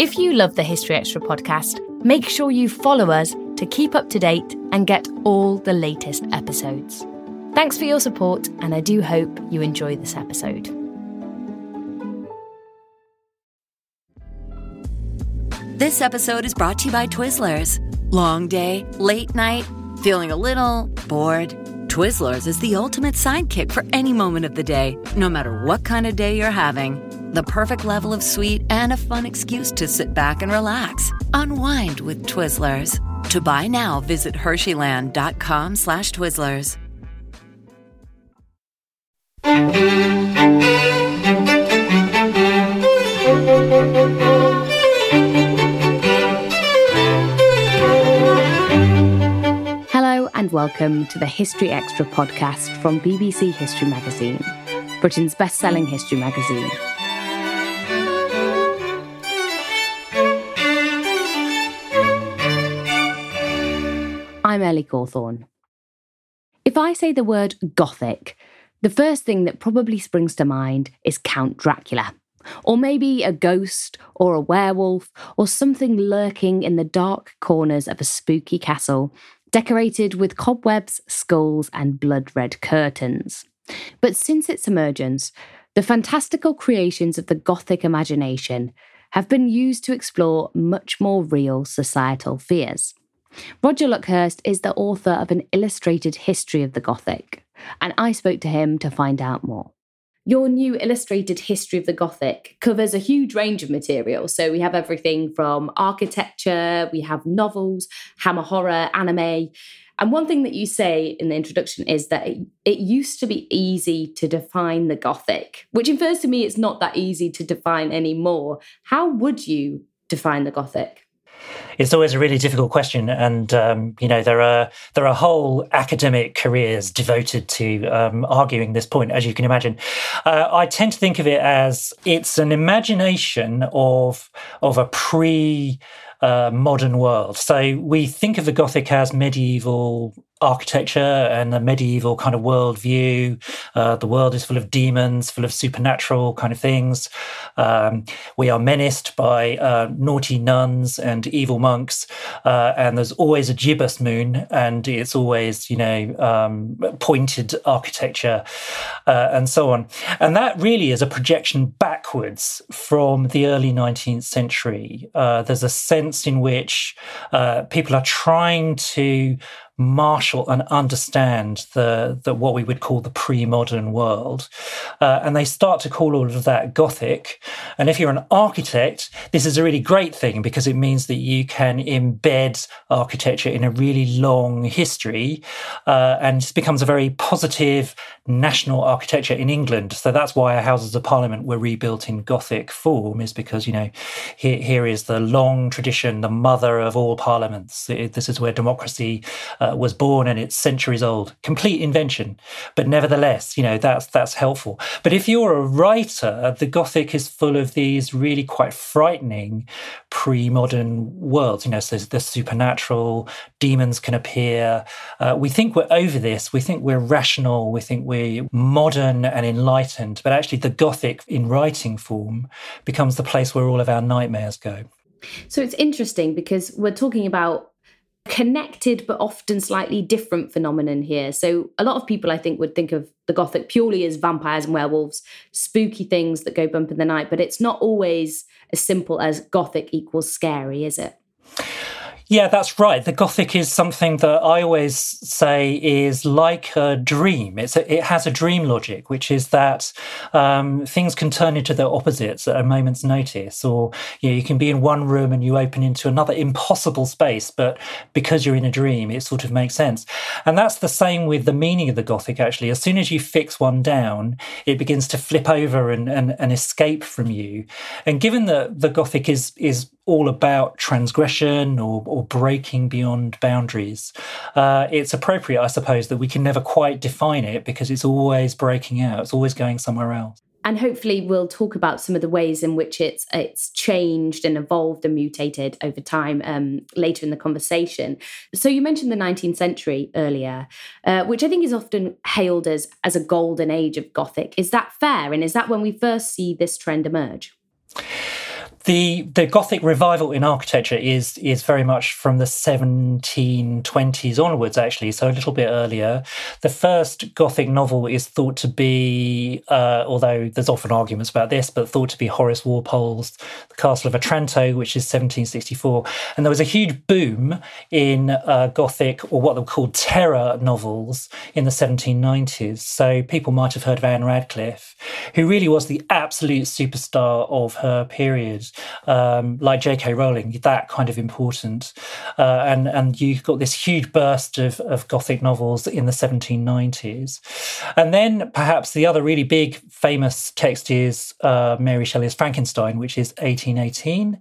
If you love the History Extra podcast, make sure you follow us to keep up to date and get all the latest episodes. Thanks for your support, and I do hope you enjoy this episode. This episode is brought to you by Twizzlers. Long day, late night, feeling a little bored. Twizzlers is the ultimate sidekick for any moment of the day, no matter what kind of day you're having. The perfect level of sweet and a fun excuse to sit back and relax. Unwind with Twizzlers. To buy now, visit Hersheyland.com/Twizzlers. Hello and welcome to the History Extra podcast from BBC History Magazine, Britain's best-selling history magazine. I'm Ellie Cawthorne. If I say the word Gothic, the first thing that probably springs to mind is Count Dracula, or maybe a ghost or a werewolf or something lurking in the dark corners of a spooky castle, decorated with cobwebs, skulls and blood-red curtains. But since its emergence, the fantastical creations of the Gothic imagination have been used to explore much more real societal fears. Roger Luckhurst is the author of an illustrated history of the Gothic, and I spoke to him to find out more. Your new illustrated history of the Gothic covers a huge range of material. So we have everything from architecture, we have novels, Hammer horror, anime. And one thing that you say in the introduction is that it used to be easy to define the Gothic, which infers to me it's not that easy to define anymore. How would you define the Gothic? It's always a really difficult question, and there are whole academic careers devoted to arguing this point, as you can imagine. I tend to think of it as it's an imagination of a modern world. So we think of the Gothic as medieval architecture and a medieval kind of worldview. The world is full of demons, full of supernatural kind of things. We are menaced by naughty nuns and evil monks, and there's always a gibbous moon, and it's always, pointed architecture and so on. And that really is a projection backwards from the early 19th century. There's a sense in which people are trying to marshal and understand the what we would call the pre-modern world. And they start to call all of that Gothic. And if you're an architect, this is a really great thing because it means that you can embed architecture in a really long history. And this becomes a very positive national architecture in England. So that's why our Houses of Parliament were rebuilt in Gothic form, is because, here is the long tradition, the mother of all parliaments. This is where democracy was born, and it's centuries old. Complete invention. But nevertheless, that's helpful. But if you're a writer, the Gothic is full of these really quite frightening pre-modern worlds. So the supernatural, demons can appear. We think we're over this. We think we're rational. We think we're modern and enlightened. But actually the Gothic in writing form becomes the place where all of our nightmares go. So it's interesting because we're talking about connected but often slightly different phenomenon here. So a lot of people, I think, would think of the Gothic purely as vampires and werewolves, spooky things that go bump in the night, but it's not always as simple as Gothic equals scary, is it? Yeah, that's right. The Gothic is something that I always say is like a dream. It has a dream logic, which is that things can turn into their opposites at a moment's notice. Or you can be in one room and you open into another impossible space, but because you're in a dream, it sort of makes sense. And that's the same with the meaning of the Gothic, actually. As soon as you fix one down, it begins to flip over and escape from you. And given that the Gothic is all about transgression or breaking beyond boundaries, it's appropriate, I suppose, that we can never quite define it because it's always breaking out. It's always going somewhere else. And hopefully we'll talk about some of the ways in which it's changed and evolved and mutated over time later in the conversation. So you mentioned the 19th century earlier, which I think is often hailed as a golden age of Gothic. Is that fair? And is that when we first see this trend emerge? The Gothic revival in architecture is very much from the 1720s onwards, actually, so a little bit earlier. The first Gothic novel is thought to be, although there's often arguments about this, but thought to be Horace Walpole's The Castle of Otranto, which is 1764. And there was a huge boom in Gothic, or what they were called terror novels, in the 1790s. So people might have heard of Anne Radcliffe, who really was the absolute superstar of her period. Like J.K. Rowling, that kind of important. And you got this huge burst of Gothic novels in the 1790s. And then perhaps the other really big famous text is Mary Shelley's Frankenstein, which is 1818.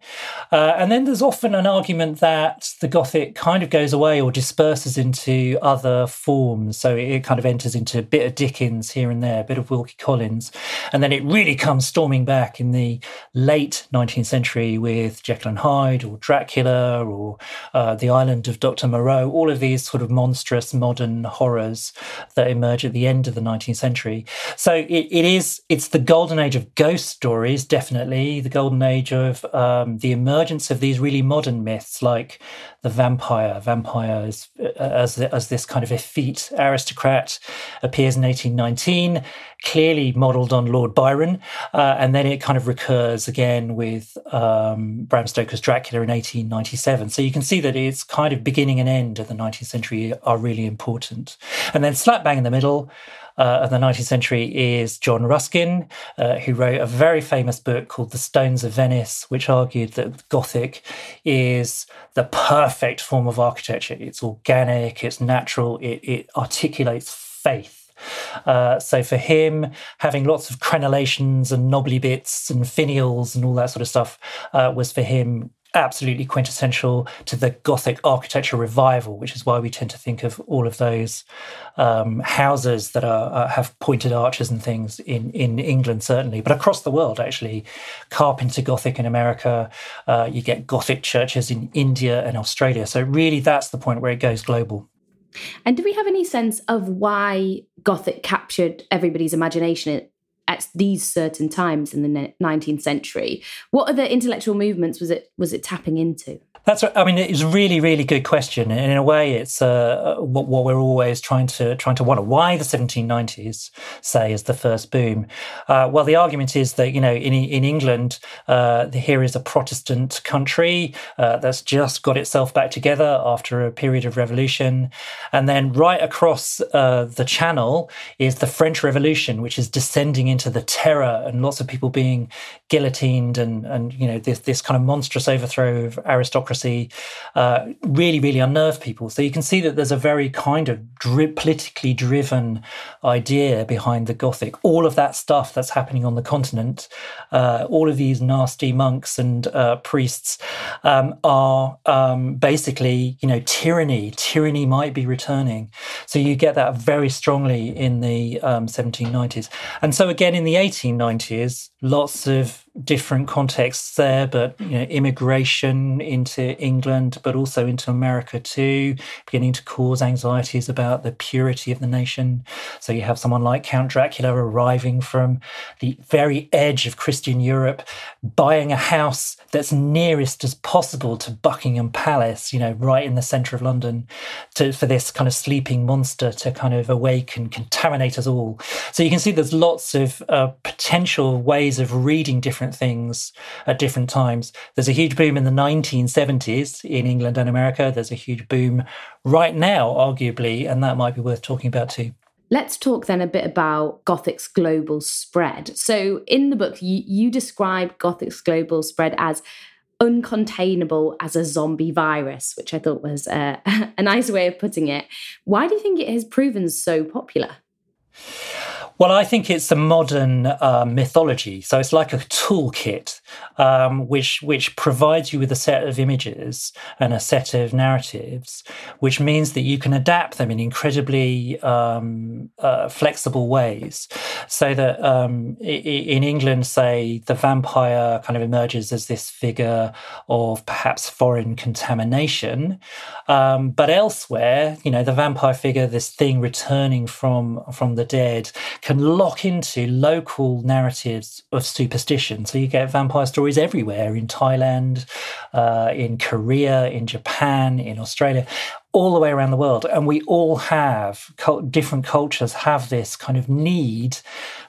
And then there's often an argument that the Gothic kind of goes away or disperses into other forms. So it kind of enters into a bit of Dickens here and there, a bit of Wilkie Collins. And then it really comes storming back in the late 19th century with Jekyll and Hyde or Dracula or The Island of Doctor Moreau, all of these sort of monstrous modern horrors that emerge at the end of the 19th century. So it's the golden age of ghost stories, definitely, the golden age of the emergence of these really modern myths like the vampire. Vampire is, as this kind of effete aristocrat appears in 1819, clearly modelled on Lord Byron, and then it kind of recurs again with Bram Stoker's Dracula in 1897. So you can see that it's kind of beginning and end of the 19th century are really important. And then slap bang in the middle of the 19th century is John Ruskin, who wrote a very famous book called The Stones of Venice, which argued that Gothic is the perfect form of architecture. It's organic, it's natural, it articulates faith. So for him, having lots of crenellations and knobbly bits and finials and all that sort of stuff was for him absolutely quintessential to the Gothic architecture revival, which is why we tend to think of all of those houses that have pointed arches and things in England, certainly, but across the world, actually. Carpenter Gothic in America, you get Gothic churches in India and Australia. So really that's the point where it goes global. And do we have any sense of why Gothic captured everybody's imagination at these certain times in the 19th century? What other intellectual movements was it tapping into? It's a really, really good question. And in a way, it's what we're always trying to wonder. Why the 1790s, say, is the first boom? Well, the argument is that, in England, here is a Protestant country that's just got itself back together after a period of revolution. And then right across the Channel is the French Revolution, which is descending into the terror and lots of people being guillotined and this kind of monstrous overthrow of aristocracy. Really, really unnerved people. So you can see that there's a very kind of politically driven idea behind the Gothic. All of that stuff that's happening on the continent, all of these nasty monks and priests are basically, tyranny might be returning. So you get that very strongly in the 1790s. And so again, in the 1890s, lots of different contexts there, but immigration into England, but also into America too, beginning to cause anxieties about the purity of the nation. So you have someone like Count Dracula arriving from the very edge of Christian Europe, buying a house that's nearest as possible to Buckingham Palace, right in the centre of London, for this kind of sleeping monster to kind of awake and contaminate us all. So you can see there's lots of potential ways of reading different things at different times. There's a huge boom in the 1970s in England and America. There's a huge boom right now, arguably, and that might be worth talking about too. Let's talk then a bit about Gothic's global spread. So in the book, you describe Gothic's global spread as uncontainable as a zombie virus, which I thought was a nice way of putting it. Why do you think it has proven so popular? Well, I think it's a modern mythology. So it's like a toolkit which provides you with a set of images and a set of narratives, which means that you can adapt them in incredibly flexible ways. So that in England, say, the vampire kind of emerges as this figure of perhaps foreign contamination. But elsewhere, the vampire figure, this thing returning from the dead, can lock into local narratives of superstition. So you get vampire stories everywhere, in Thailand, in Korea, in Japan, in Australia, all the way around the world. And we all have, different cultures have this kind of need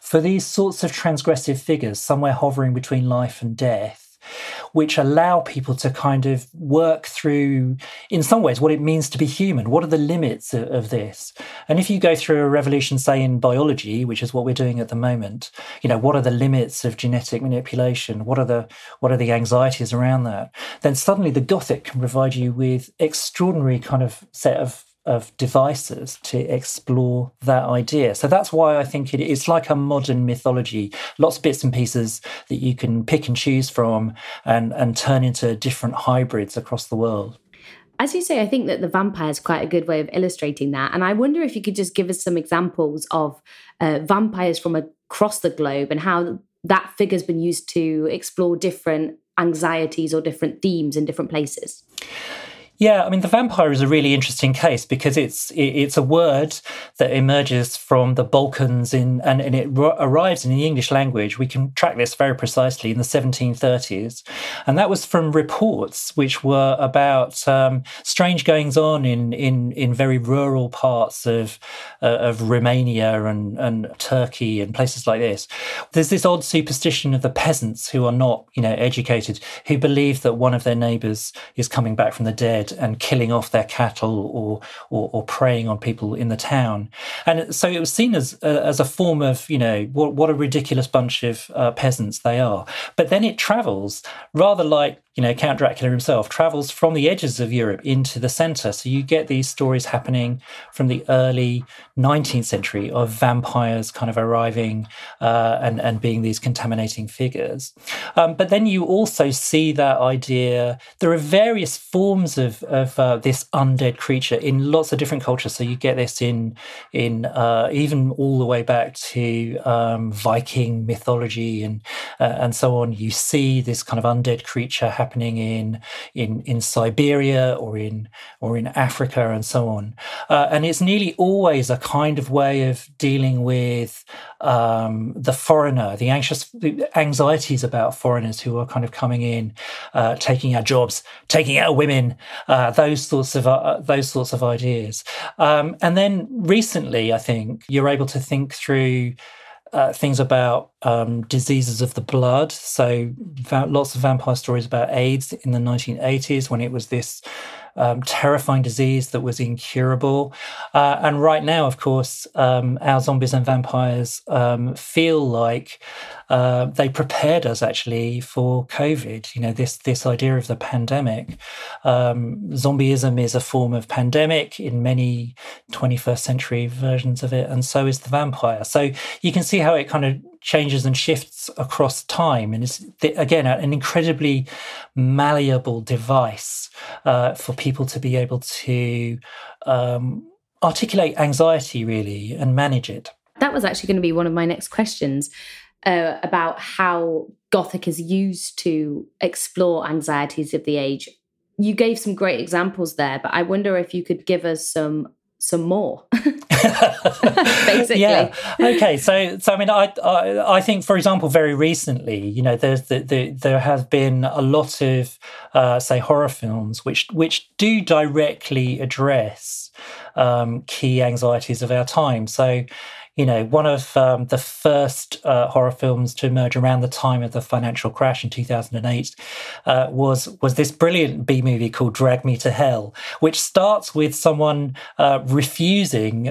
for these sorts of transgressive figures, somewhere hovering between life and death, which allow people to kind of work through, in some ways, what it means to be human. What are the limits of this? And if you go through a revolution, say, in biology, which is what we're doing at the moment, you know, what are the limits of genetic manipulation? What are the anxieties around that? Then suddenly the Gothic can provide you with extraordinary kind of set of devices to explore that idea. So that's why I think it's like a modern mythology, lots of bits and pieces that you can pick and choose from and turn into different hybrids across the world. As you say, I think that the vampire is quite a good way of illustrating that. And I wonder if you could just give us some examples of vampires from across the globe and how that figure's been used to explore different anxieties or different themes in different places. Yeah, I mean, the vampire is a really interesting case because it's a word that emerges from the Balkans and it arrives in the English language. We can track this very precisely in the 1730s. And that was from reports which were about strange goings-on in very rural parts of Romania and Turkey and places like this. There's this odd superstition of the peasants who are not, you know, educated, who believe that one of their neighbours is coming back from the dead and killing off their cattle or preying on people in the town. And so it was seen as a form of, you know, what a ridiculous bunch of peasants they are. But then it travels, rather like, you know, Count Dracula himself, travels from the edges of Europe into the centre. So you get these stories happening from the early 19th century of vampires kind of arriving and being these contaminating figures. But then you also see that idea. There are various forms of this undead creature in lots of different cultures. So you get this in even all the way back to Viking mythology and so on. You see this kind of undead creature happening in Siberia or in Africa and so on. And it's nearly always a kind of way of dealing with the foreigner, the anxieties about foreigners who are kind of coming in, taking our jobs, taking our women, those sorts of ideas. And then recently, I think, you're able to think through things about diseases of the blood. So lots of vampire stories about AIDS in the 1980s when it was this terrifying disease that was incurable. And right now, of course, our zombies and vampires feel like they prepared us actually for COVID. You know, this idea of the pandemic. Zombieism is a form of pandemic in many 21st century versions of it, and so is the vampire. So you can see how it kind of changes and shifts across time. And it's, again, an incredibly malleable device for people to be able to articulate anxiety, really, and manage it. That was actually going to be one of my next questions about how Gothic is used to explore anxieties of the age. You gave some great examples there, but I wonder if you could give us some more. Basically. Yeah. Okay. So I mean, I think, for example, very recently, you know, there have been a lot of say horror films which do directly address key anxieties of our time. So, you know, one of the first horror films to emerge around the time of the financial crash in 2008 was this brilliant B-movie called Drag Me to Hell, which starts with someone refusing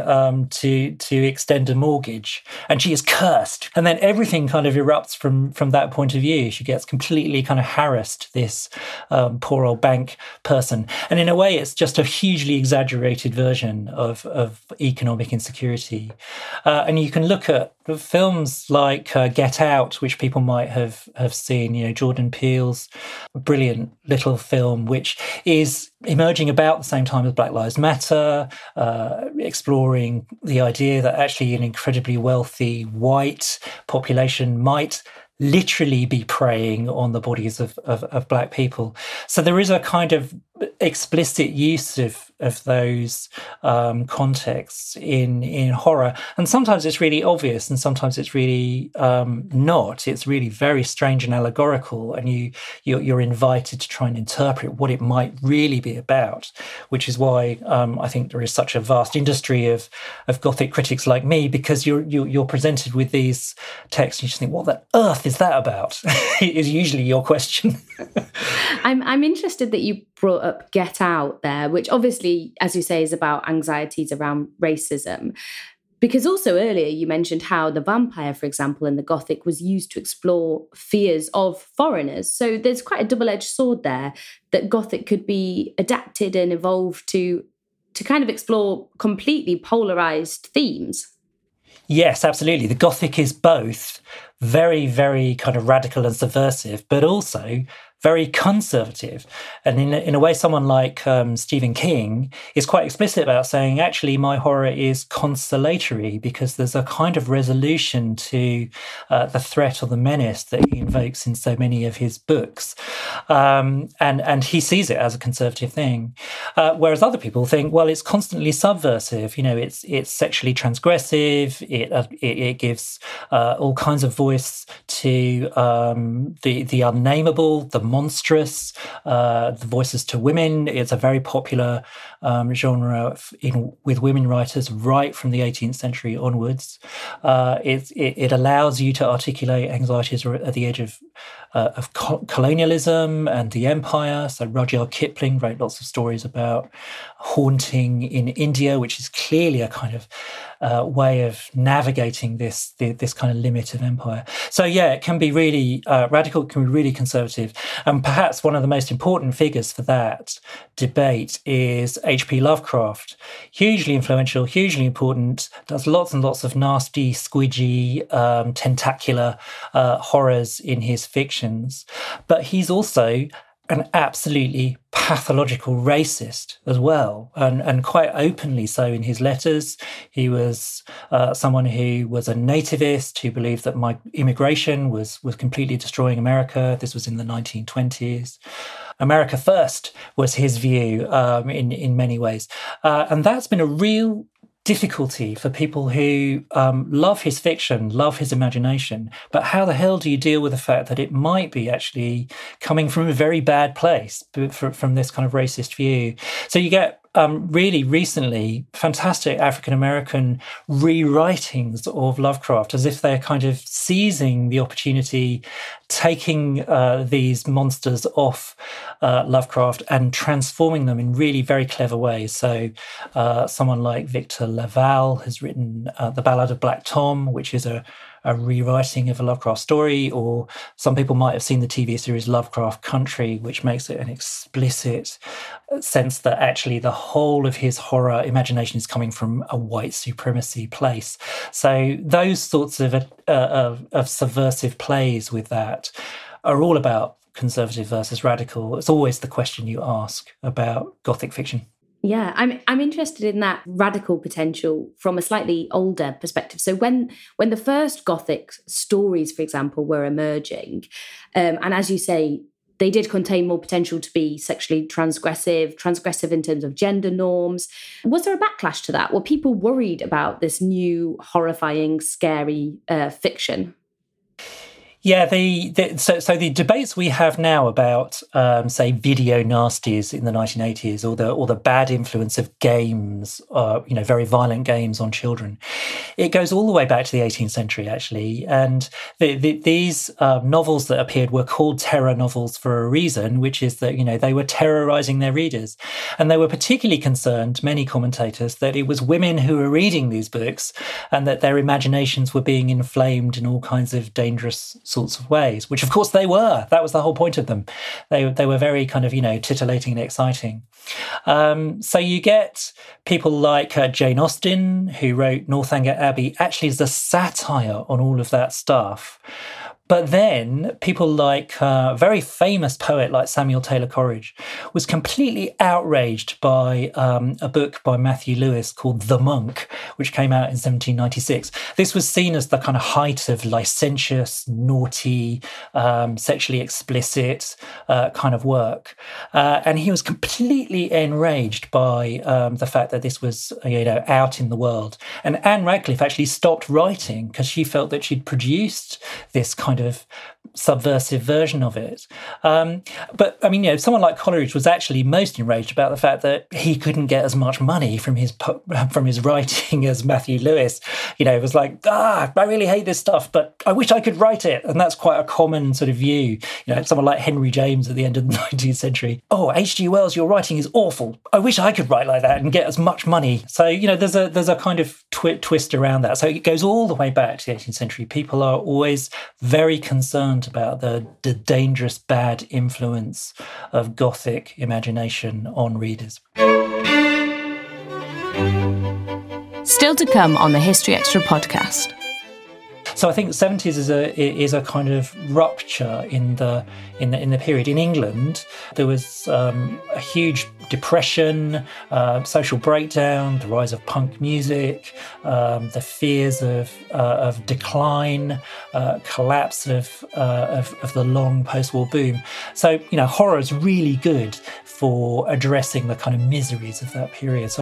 to extend a mortgage, and she is cursed. And then everything kind of erupts from that point of view. She gets completely kind of harassed, this poor old bank person. And in a way, it's just a hugely exaggerated version of economic insecurity. And you can look at films like Get Out, which people might have seen, you know, Jordan Peele's brilliant little film, which is emerging about the same time as Black Lives Matter, exploring the idea that actually an incredibly wealthy white population might literally be preying on the bodies of black people. So there is a kind of explicit use of of those contexts in horror. And sometimes it's really obvious and sometimes it's really not. It's really very strange and allegorical, and you're invited to try and interpret what it might really be about, which is why I think there is such a vast industry of Gothic critics like me, because you're presented with these texts and you just think, what the earth is that about? Is usually your question. I'm interested that you brought up Get Out there, which obviously, as you say, is about anxieties around racism. Because also earlier you mentioned how the vampire, for example, in the Gothic was used to explore fears of foreigners. So there's quite a double-edged sword there, that Gothic could be adapted and evolved to kind of explore completely polarised themes. Yes, absolutely. The Gothic is both very, very kind of radical and subversive, but also very conservative. And in a way, someone like Stephen King is quite explicit about saying, actually, my horror is consolatory, because there's a kind of resolution to the threat or the menace that he invokes in so many of his books. And he sees it as a conservative thing. Whereas other people think, well, it's constantly subversive. You know, it's sexually transgressive. It gives all kinds of voice to the unnameable, the monstrous, the voices to women. It's a very popular genre with women writers right from the 18th century onwards. It allows you to articulate anxieties at the edge of colonialism and the empire. So Rudyard Kipling wrote lots of stories about haunting in India, which is clearly a kind of way of navigating this kind of limit of empire. So yeah, it can be really radical, it can be really conservative. And perhaps one of the most important figures for that debate is H.P. Lovecraft. Hugely influential, hugely important, does lots and lots of nasty, squidgy, tentacular horrors in his fictions. But he's also an absolutely pathological racist as well, and quite openly so in his letters. He was someone who was a nativist, who believed that my immigration was completely destroying America. This was in the 1920s. America first was his view in many ways. And that's been a real difficulty for people who love his fiction, love his imagination, but how the hell do you deal with the fact that it might be actually coming from a very bad place, from this kind of racist view? So you get really recently fantastic African-American rewritings of Lovecraft, as if they're kind of seizing the opportunity, taking these monsters off Lovecraft and transforming them in really very clever ways. So someone like Victor LaValle has written The Ballad of Black Tom, which is a rewriting of a Lovecraft story, or some people might have seen the TV series Lovecraft Country, which makes it an explicit sense that actually the whole of his horror imagination is coming from a white supremacy place. So those sorts of subversive plays with that are all about conservative versus radical. It's always the question you ask about Gothic fiction. Yeah, I'm interested in that radical potential from a slightly older perspective. So when the first Gothic stories, for example, were emerging, and as you say, they did contain more potential to be sexually transgressive in terms of gender norms. Was there a backlash to that? Were people worried about this new, horrifying, scary fiction? Yeah, so the debates we have now about, say, video nasties in the 1980s, or the bad influence of games, very violent games on children, it goes all the way back to the 18th century, actually. And these novels that appeared were called terror novels for a reason, which is that, you know, they were terrorising their readers. And they were particularly concerned, many commentators, that it was women who were reading these books and that their imaginations were being inflamed in all kinds of dangerous sorts of ways, which of course they were. That was the whole point of them. They were very kind of, you know, titillating and exciting. So you get people like Jane Austen, who wrote Northanger Abbey, actually as a satire on all of that stuff. But then people like a very famous poet like Samuel Taylor Coleridge was completely outraged by a book by Matthew Lewis called The Monk, which came out in 1796. This was seen as the kind of height of licentious, naughty, sexually explicit kind of work. And he was completely enraged by the fact that this was, you know, out in the world. And Anne Radcliffe actually stopped writing because she felt that she'd produced this kind of subversive version of it. But, I mean, you know, someone like Coleridge was actually most enraged about the fact that he couldn't get as much money from his writing as Matthew Lewis. You know, it was like, I really hate this stuff, but I wish I could write it. And that's quite a common sort of view. You know, someone like Henry James at the end of the 19th century. Oh, H.G. Wells, your writing is awful. I wish I could write like that and get as much money. So, you know, there's a kind of twist around that. So it goes all the way back to the 18th century. People are always very concerned about the dangerous, bad influence of Gothic imagination on readers. Still to come on the History Extra podcast. So I think the 70s is a kind of rupture in the period. In England, there was a huge depression, social breakdown, the rise of punk music, the fears of decline, collapse of the long post-war boom. So, you know, horror is really good for addressing the kind of miseries of that period. So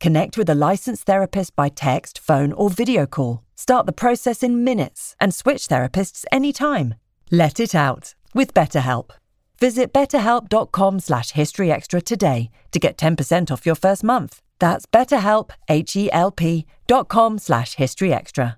Connect with a licensed therapist by text, phone, or video call. Start the process in minutes and switch therapists anytime. Let it out with BetterHelp. Visit betterhelp.com/historyextra today to get 10% off your first month. That's betterhelp, HELP.com/historyextra.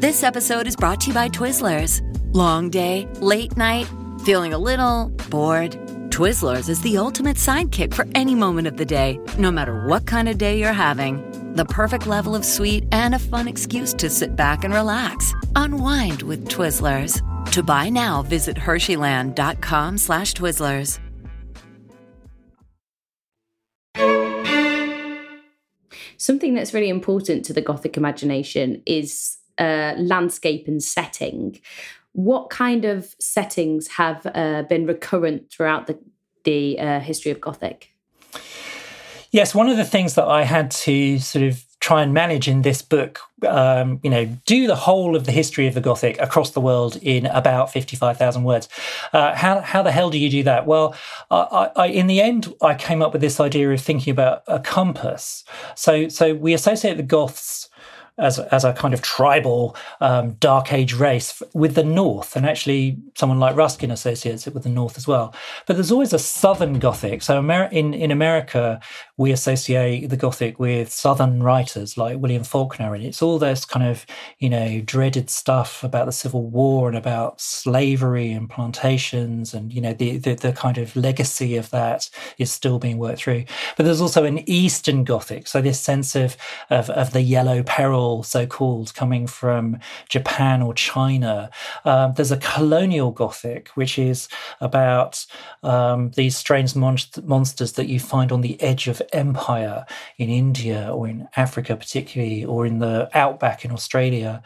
This episode is brought to you by Twizzlers. Long day, late night, feeling a little bored. Twizzlers is the ultimate sidekick for any moment of the day, no matter what kind of day you're having. The perfect level of sweet and a fun excuse to sit back and relax. Unwind with Twizzlers. To buy now, visit Hersheyland.com/Twizzlers. Something that's really important to the Gothic imagination is landscape and setting. What kind of settings have been recurrent throughout the history of Gothic? Yes, one of the things that I had to sort of try and manage in this book, do the whole of the history of the Gothic across the world in about 55,000 words. How the hell do you do that? Well, I in the end, I came up with this idea of thinking about a compass. So we associate the Goths as a kind of tribal Dark Age race with the North. And actually, someone like Ruskin associates it with the North as well. But there's always a Southern Gothic. So in America, we associate the Gothic with Southern writers like William Faulkner, and it's all this kind of, you know, dreaded stuff about the Civil War and about slavery and plantations, and, you know, the kind of legacy of that is still being worked through. But there's also an Eastern Gothic, so this sense of the Yellow Peril, so-called, coming from Japan or China. There's a colonial Gothic, which is about these strange monsters that you find on the edge of empire in India or in Africa particularly, or in the outback in Australia.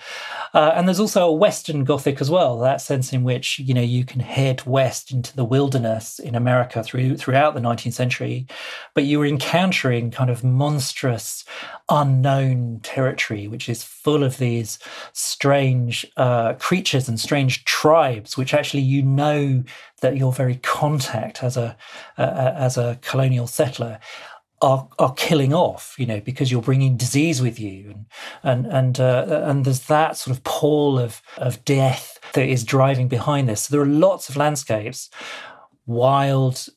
And there's also a Western Gothic as well, that sense in which, you know, you can head west into the wilderness in America throughout the 19th century, but you were encountering kind of monstrous, unknown territory, which is full of these strange creatures and strange tribes, which actually, you know, that your very contact as a colonial settler are killing off, you know, because you're bringing disease with you, and there's that sort of pall of death that is driving behind this. So there are lots of landscapes, wild,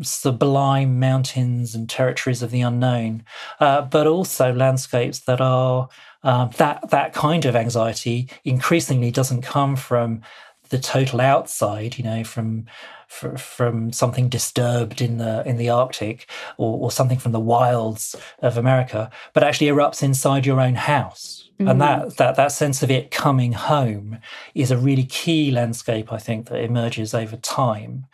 sublime mountains and territories of the unknown, but also landscapes that are that kind of anxiety increasingly doesn't come from the total outside, you know, from something disturbed in the Arctic or something from the wilds of America, but actually erupts inside your own house. Mm-hmm. And that sense of it coming home is a really key landscape, I think, that emerges over time.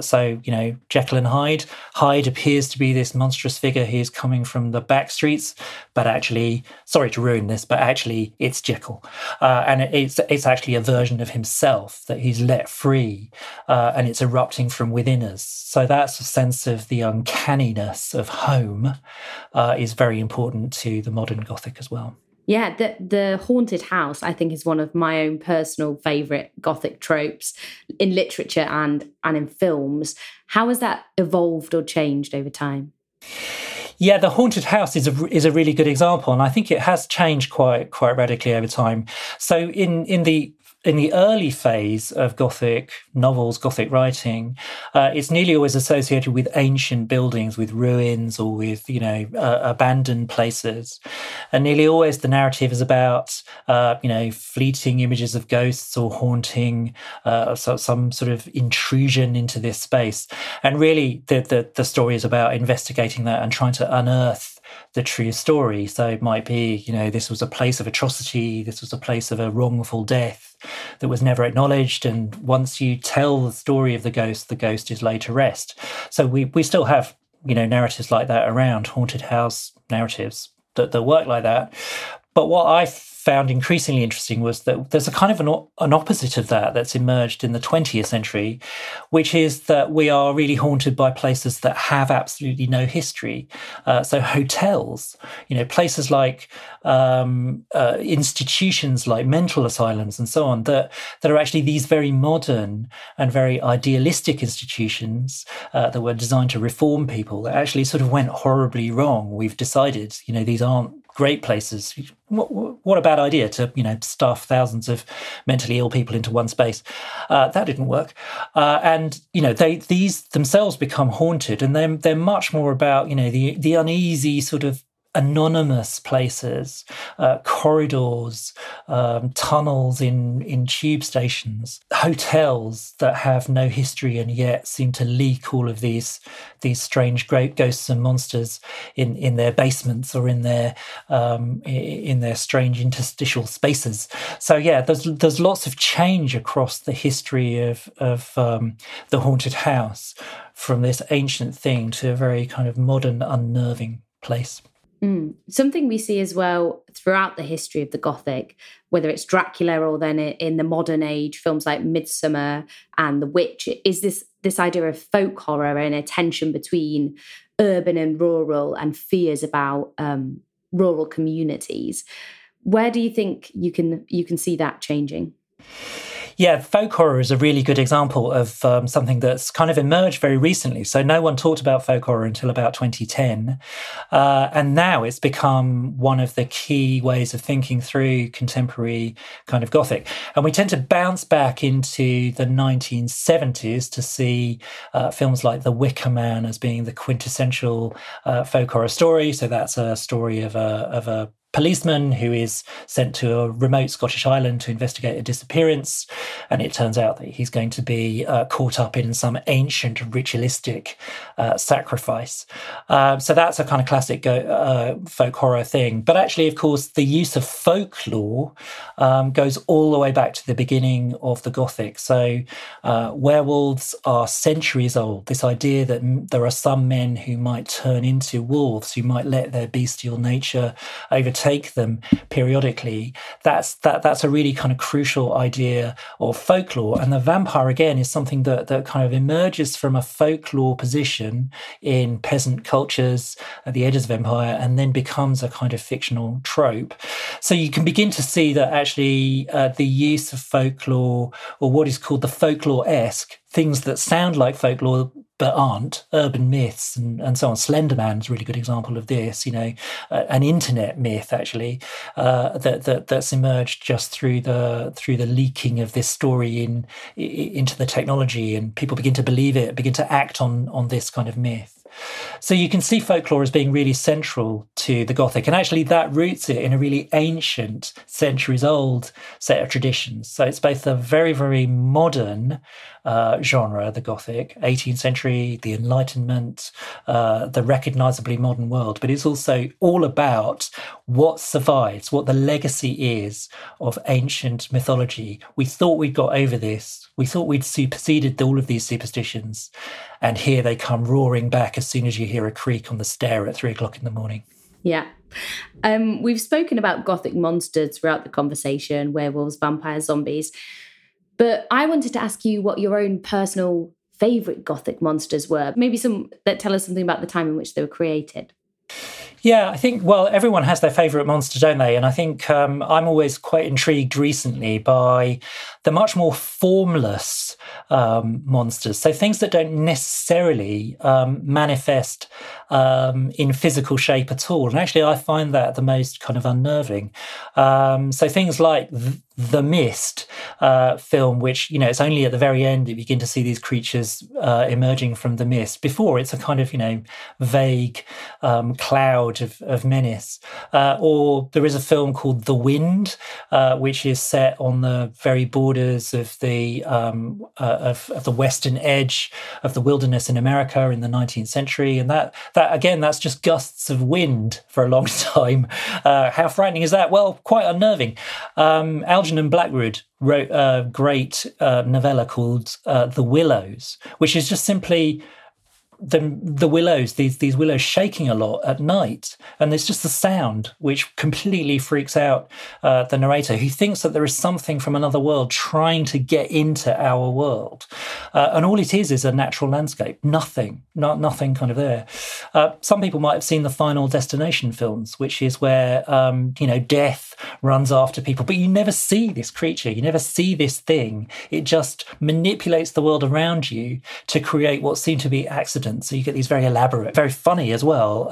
So, you know, Jekyll and Hyde. Hyde appears to be this monstrous figure who's coming from the back streets, but actually, sorry to ruin this, but actually it's Jekyll. And it's actually a version of himself that he's let free, and it's erupting from within us. So that's a sense of the uncanniness of home is very important to the modern Gothic as well. Yeah, the haunted house, I think, is one of my own personal favourite Gothic tropes in literature and in films. How has that evolved or changed over time? Yeah, the haunted house is a really good example, and I think it has changed quite radically over time. So in the early phase of Gothic novels, Gothic writing, it's nearly always associated with ancient buildings, with ruins or with, you know, abandoned places. And nearly always the narrative is about, you know, fleeting images of ghosts or haunting, some sort of intrusion into this space. And really the story is about investigating that and trying to unearth the true story. So it might be, you know, this was a place of atrocity, this was a place of a wrongful death that was never acknowledged, and once you tell the story of the ghost is laid to rest. So we still have, you know, narratives like that around, haunted house narratives that work like that. But what I found increasingly interesting was that there's a kind of an opposite of that that's emerged in the 20th century, which is that we are really haunted by places that have absolutely no history. So hotels, you know, places like institutions like mental asylums and so on, that are actually these very modern and very idealistic institutions that were designed to reform people that actually sort of went horribly wrong. We've decided, you know, these aren't great places. What a bad idea to, you know, stuff thousands of mentally ill people into one space. That didn't work. And, you know, these themselves become haunted, and they're much more about, you know, the uneasy sort of anonymous places, corridors, tunnels in tube stations, hotels that have no history and yet seem to leak all of these strange great ghosts and monsters in their basements or in their strange interstitial spaces. So yeah, there's lots of change across the history of the haunted house, from this ancient thing to a very kind of modern, unnerving place. Something we see as well throughout the history of the Gothic, whether it's Dracula or then in the modern age, films like Midsummer and The Witch, is this idea of folk horror and a tension between urban and rural, and fears about rural communities. Where do you think you can see that changing? Yeah, folk horror is a really good example of something that's kind of emerged very recently. So no one talked about folk horror until about 2010. And now it's become one of the key ways of thinking through contemporary kind of Gothic. And we tend to bounce back into the 1970s to see films like The Wicker Man as being the quintessential folk horror story. So that's a story of a policeman who is sent to a remote Scottish island to investigate a disappearance, and it turns out that he's going to be caught up in some ancient ritualistic sacrifice. So that's a kind of classic folk horror thing. But actually, of course, the use of folklore goes all the way back to the beginning of the Gothic. So werewolves are centuries old. This idea that there are some men who might turn into wolves, who might let their bestial nature overtake them periodically. That's a really kind of crucial idea of folklore. And the vampire, again, is something that kind of emerges from a folklore position in peasant cultures at the edges of empire and then becomes a kind of fictional trope. So you can begin to see that actually the use of folklore, or what is called the folklore-esque, things that sound like folklore but aren't, urban myths and so on. Slender Man's a really good example of this, an internet myth actually that's emerged just through the leaking of this story into the technology, and people begin to believe it, begin to act on this kind of myth. So you can see folklore as being really central to the Gothic, and actually that roots it in a really ancient, centuries-old set of traditions. So it's both a very, very modern genre, the Gothic, 18th century, the Enlightenment, the recognisably modern world, but it's also all about what survives, what the legacy is of ancient mythology. We thought we'd got over this. We thought we'd superseded all of these superstitions, and here they come roaring back as soon as you hear a creak on the stair at 3 o'clock in the morning. Yeah. We've spoken about Gothic monsters throughout the conversation, werewolves, vampires, zombies, but I wanted to ask you what your own personal favourite Gothic monsters were, maybe some that tell us something about the time in which they were created. Yeah, I think, well, everyone has their favourite monster, don't they? And I think I'm always quite intrigued recently by the much more formless monsters. So things that don't necessarily manifest in physical shape at all. And actually, I find that the most kind of unnerving. So things like The Mist film, which, it's only at the very end that you begin to see these creatures emerging from the mist. Before, it's a kind of, vague cloud of menace. Or there is a film called The Wind, which is set on the very borders of the of the western edge of the wilderness in America in the 19th century. And that again, that's just gusts of wind for a long time. How frightening is that? Well, quite unnerving. Algernon Blackwood wrote a great novella called The Willows, which is just simply the willows, these willows shaking a lot at night. And there's just the sound which completely freaks out the narrator, who thinks that there is something from another world trying to get into our world. And all it is a natural landscape, nothing kind of there. Some people might have seen the Final Destination films, which is where, death runs after people. But you never see this creature. You never see this thing. It just manipulates the world around you to create what seem to be accidents. So you get these very elaborate, very funny as well,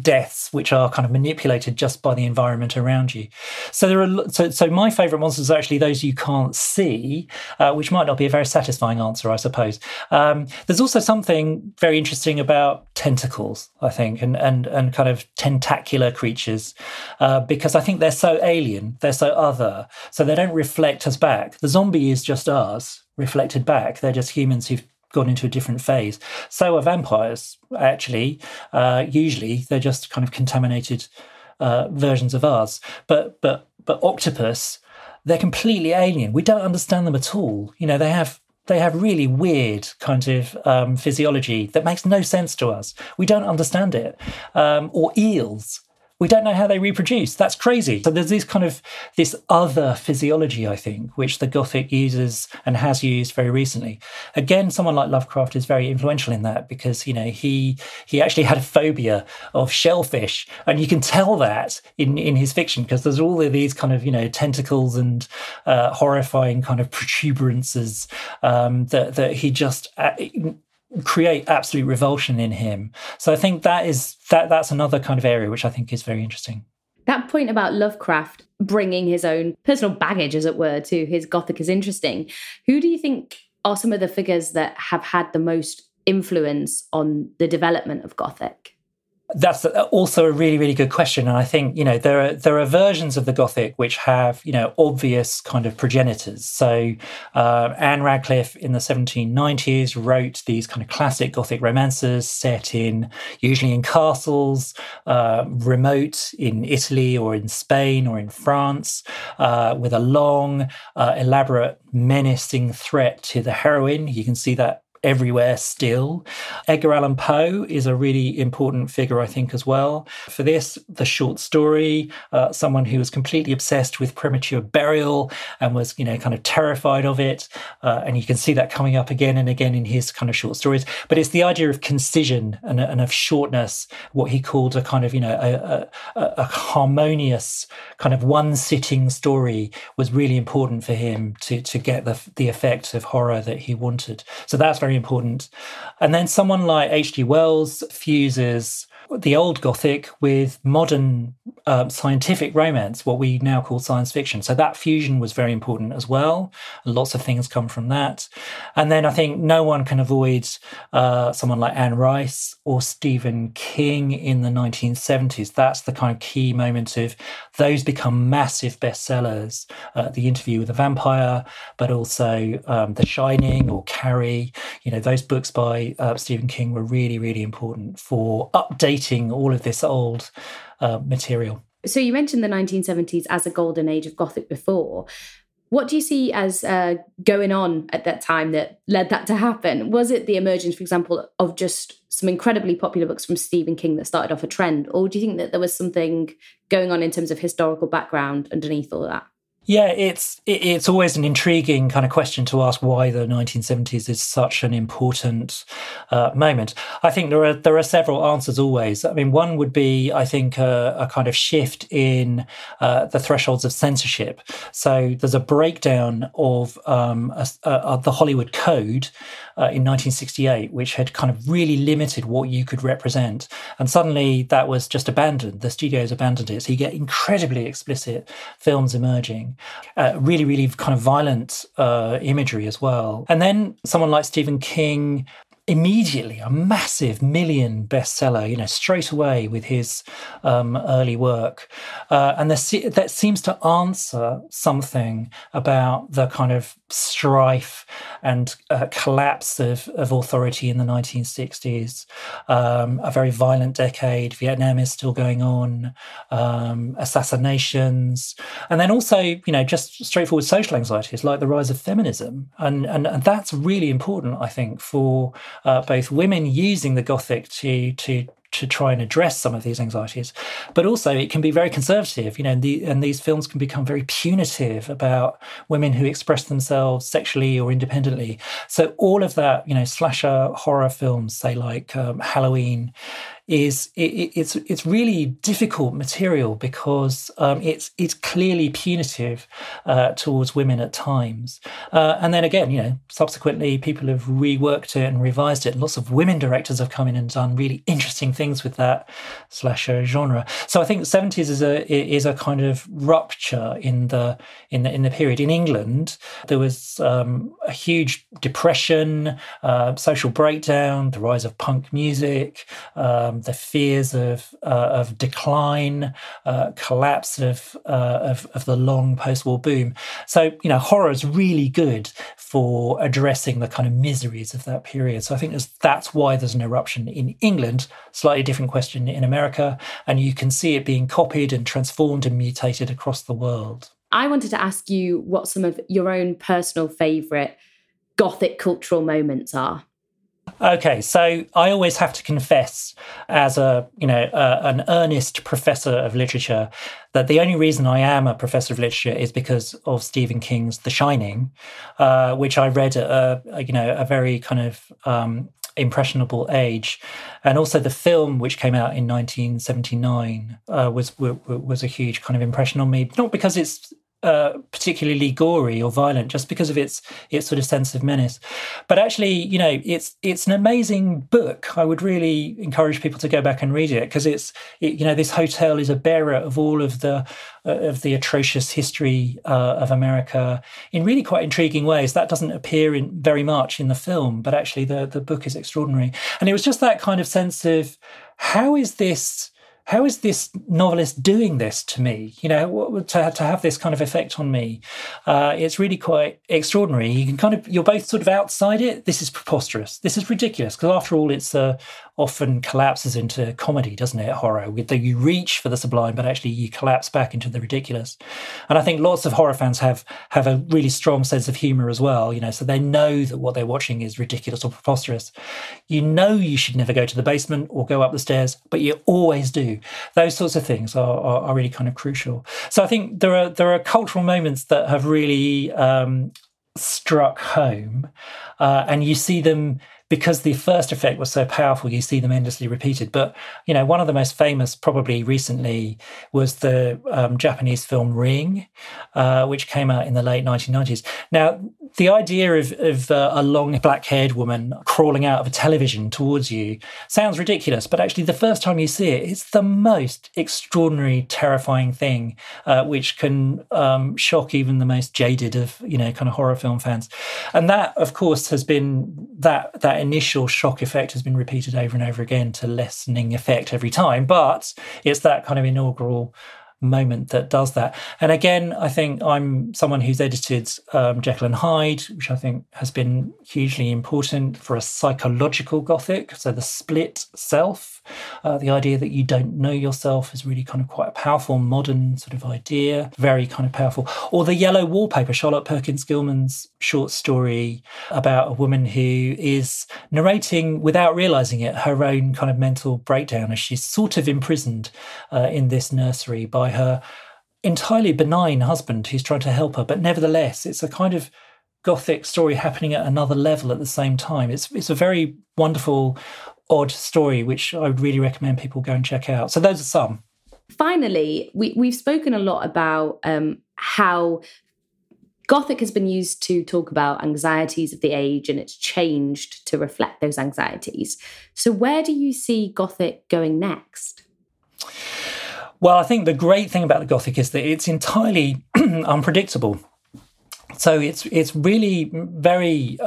deaths, which are kind of manipulated just by the environment around you. So so my favourite monsters are actually those you can't see, which might not be a very satisfying answer, I suppose. There's also something very interesting about tentacles, I think, and kind of tentacular creatures, because I think they're so alien, they're so other, so they don't reflect us back. The zombie is just us reflected back. They're just humans who've gone into a different phase. So are vampires, actually. Usually they're just kind of contaminated versions of ours. But octopus, they're completely alien. We don't understand them at all. They have really weird kind of physiology that makes no sense to us. We don't understand it. Or eels. We don't know how they reproduce. That's crazy. So there's this kind of this other physiology, I think, which the Gothic uses and has used very recently. Again, someone like Lovecraft is very influential in that because, you know, he actually had a phobia of shellfish. And you can tell that in his fiction because there's all of these kind of, you know, tentacles and horrifying kind of protuberances that he just create absolute revulsion in him. So I think that's another kind of area which I think is very interesting. That point about Lovecraft bringing his own personal baggage, as it were, to his Gothic is interesting. Who do you think are some of the figures that have had the most influence on the development of Gothic? That's also a really, really good question. And I think, you know, there are versions of the Gothic which have, you know, obvious kind of progenitors. So Anne Radcliffe in the 1790s wrote these kind of classic Gothic romances set in, usually in castles, remote in Italy or in Spain or in France, with a long, elaborate, menacing threat to the heroine. You can see that everywhere still. Edgar Allan Poe is a really important figure, I think, as well. For this, the short story, someone who was completely obsessed with premature burial and was, you know, kind of terrified of it. And you can see that coming up again and again in his kind of short stories. But it's the idea of concision and of shortness, what he called a kind of, you know, a harmonious kind of one-sitting story was really important for him to get the effect of horror that he wanted. So that's very important. And then someone like H.G. Wells fuses the old Gothic with modern scientific romance, what we now call science fiction. So that fusion was very important as well. Lots of things come from that. And then I think no one can avoid someone like Anne Rice or Stephen King in the 1970s. That's the kind of key moment of those become massive bestsellers. The Interview with the Vampire, but also The Shining or Carrie. You know, those books by Stephen King were really, really important for updating all of this old material. So you mentioned the 1970s as a golden age of Gothic before. What do you see as going on at that time that led that to happen? Was it the emergence, for example, of just some incredibly popular books from Stephen King that started off a trend? Or do you think that there was something going on in terms of historical background underneath all that? Yeah, it's always an intriguing kind of question to ask why the 1970s is such an important moment. I think there are several answers always. I mean, one would be, I think, a kind of shift in the thresholds of censorship. So there's a breakdown of the Hollywood Code in 1968, which had kind of really limited what you could represent. And suddenly that was just abandoned. The studios abandoned it. So you get incredibly explicit films emerging. Really, really kind of violent imagery as well. And then someone like Stephen King, immediately a massive million bestseller, you know, straight away with his early work. And that seems to answer something about the kind of strife and collapse of authority in the 1960s. A very violent decade. Vietnam is still going on. Assassinations. And then also, you know, just straightforward social anxieties like the rise of feminism. And that's really important, I think, for both women using the Gothic to try and address some of these anxieties, but also it can be very conservative, you know, and these films can become very punitive about women who express themselves sexually or independently. So all of that, you know, slasher horror films, say like Halloween, it's really difficult material because it's clearly punitive towards women at times. And then again, you know, subsequently people have reworked it and revised it. Lots of women directors have come in and done really interesting things with that slasher genre. So I think the 70s is a kind of rupture in the period. In England, there was a huge depression, social breakdown, the rise of punk music. The fears of decline, collapse of the long post-war boom. So, you know, horror is really good for addressing the kind of miseries of that period. So I think that's why there's an eruption in England. Slightly different question in America, and you can see it being copied and transformed and mutated across the world. I wanted to ask you what some of your own personal favourite Gothic cultural moments are. Okay, so I always have to confess, as an earnest professor of literature, that the only reason I am a professor of literature is because of Stephen King's *The Shining*, which I read at a very kind of impressionable age, and also the film, which came out in 1979, was a huge kind of impression on me. Not because it's particularly gory or violent, just because of its sort of sense of menace. But actually, it's an amazing book. I would really encourage people to go back and read it, because this hotel is a bearer of all of the atrocious history of America in really quite intriguing ways. That doesn't appear very much in the film, but actually the book is extraordinary. And it was just that kind of sense of how is this novelist doing this to me? To have this kind of effect on me, it's really quite extraordinary. You're both sort of outside it. This is preposterous. This is ridiculous. Because after all, it's often collapses into comedy, doesn't it? Horror, that you reach for the sublime, but actually you collapse back into the ridiculous. And I think lots of horror fans have a really strong sense of humour as well. So they know that what they're watching is ridiculous or preposterous. You should never go to the basement or go up the stairs, but you always do. Those sorts of things are really kind of crucial. So I think there are cultural moments that have really struck home, and you see them because the first effect was so powerful. You see them endlessly repeated. But one of the most famous, probably recently, was the Japanese film Ring, which came out in the late 1990s. Now, the idea of a long black-haired woman crawling out of a television towards you sounds ridiculous, but actually the first time you see it, it's the most extraordinary, terrifying thing, which can shock even the most jaded of kind of horror film fans. And that, of course, has been that initial shock effect has been repeated over and over again to lessening effect every time. But it's that kind of inaugural moment that does that. And again, I think I'm someone who's edited Jekyll and Hyde, which I think has been hugely important for a psychological Gothic. So the split self, the idea that you don't know yourself, is really kind of quite a powerful modern sort of idea, very kind of powerful. Or The Yellow Wallpaper, Charlotte Perkins Gilman's short story about a woman who is narrating, without realising it, her own kind of mental breakdown as she's sort of imprisoned in this nursery by her entirely benign husband who's trying to help her. But nevertheless, it's a kind of Gothic story happening at another level at the same time. It's a very wonderful, odd story, which I would really recommend people go and check out. So those are some. Finally, we've spoken a lot about how Gothic has been used to talk about anxieties of the age, and it's changed to reflect those anxieties. So where do you see Gothic going next? Well, I think the great thing about the Gothic is that it's entirely unpredictable. So it's really very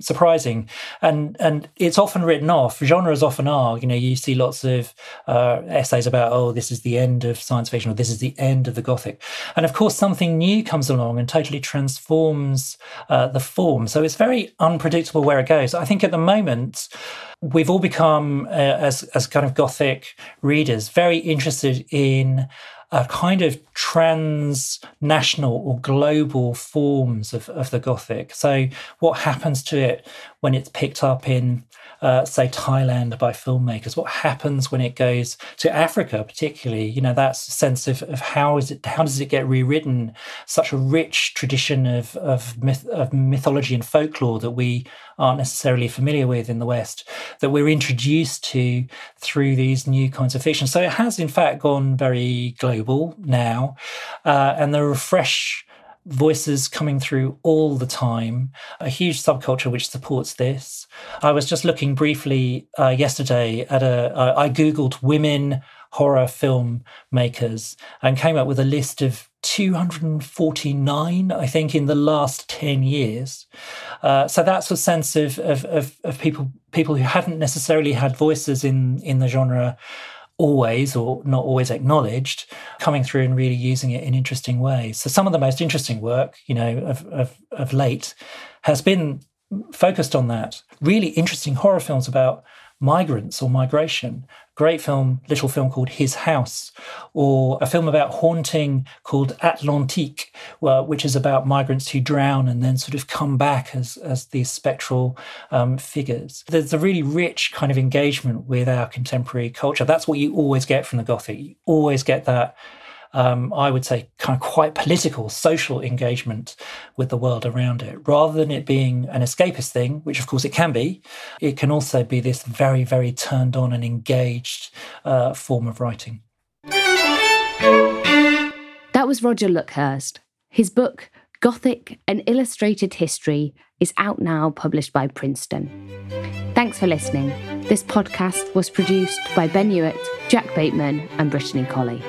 surprising, and it's often written off. Genres often are. You see lots of essays about, this is the end of science fiction, or this is the end of the Gothic. And of course, something new comes along and totally transforms the form. So it's very unpredictable where it goes. I think at the moment, we've all become, as kind of Gothic readers, very interested in a kind of transnational or global forms of the Gothic. So what happens to it when it's picked up in, say, Thailand by filmmakers? What happens when it goes to Africa, particularly? That sense of how does it get rewritten? Such a rich tradition of mythology and folklore that we aren't necessarily familiar with in the West, that we're introduced to through these new kinds of fiction. So it has, in fact, gone very global now, and there are fresh voices coming through all the time, a huge subculture which supports this. I was just looking briefly yesterday at I Googled women horror film makers and came up with a list of 249, I think, in the last 10 years. So that's a sense of people who hadn't necessarily had voices in the genre always, or not always acknowledged, coming through and really using it in interesting ways. So some of the most interesting work, of late has been focused on that. Really interesting horror films about migrants or migration, great film, little film called His House, or a film about haunting called Atlantique, which is about migrants who drown and then sort of come back as these spectral figures. There's a really rich kind of engagement with our contemporary culture. That's what you always get from the Gothic. You always get that, I would say, kind of quite political, social engagement with the world around it. Rather than it being an escapist thing, which of course it can be, it can also be this very, very turned on and engaged form of writing. That was Roger Luckhurst. His book, Gothic, An Illustrated History, is out now, published by Princeton. Thanks for listening. This podcast was produced by Ben Hewitt, Jack Bateman and Brittany Colley.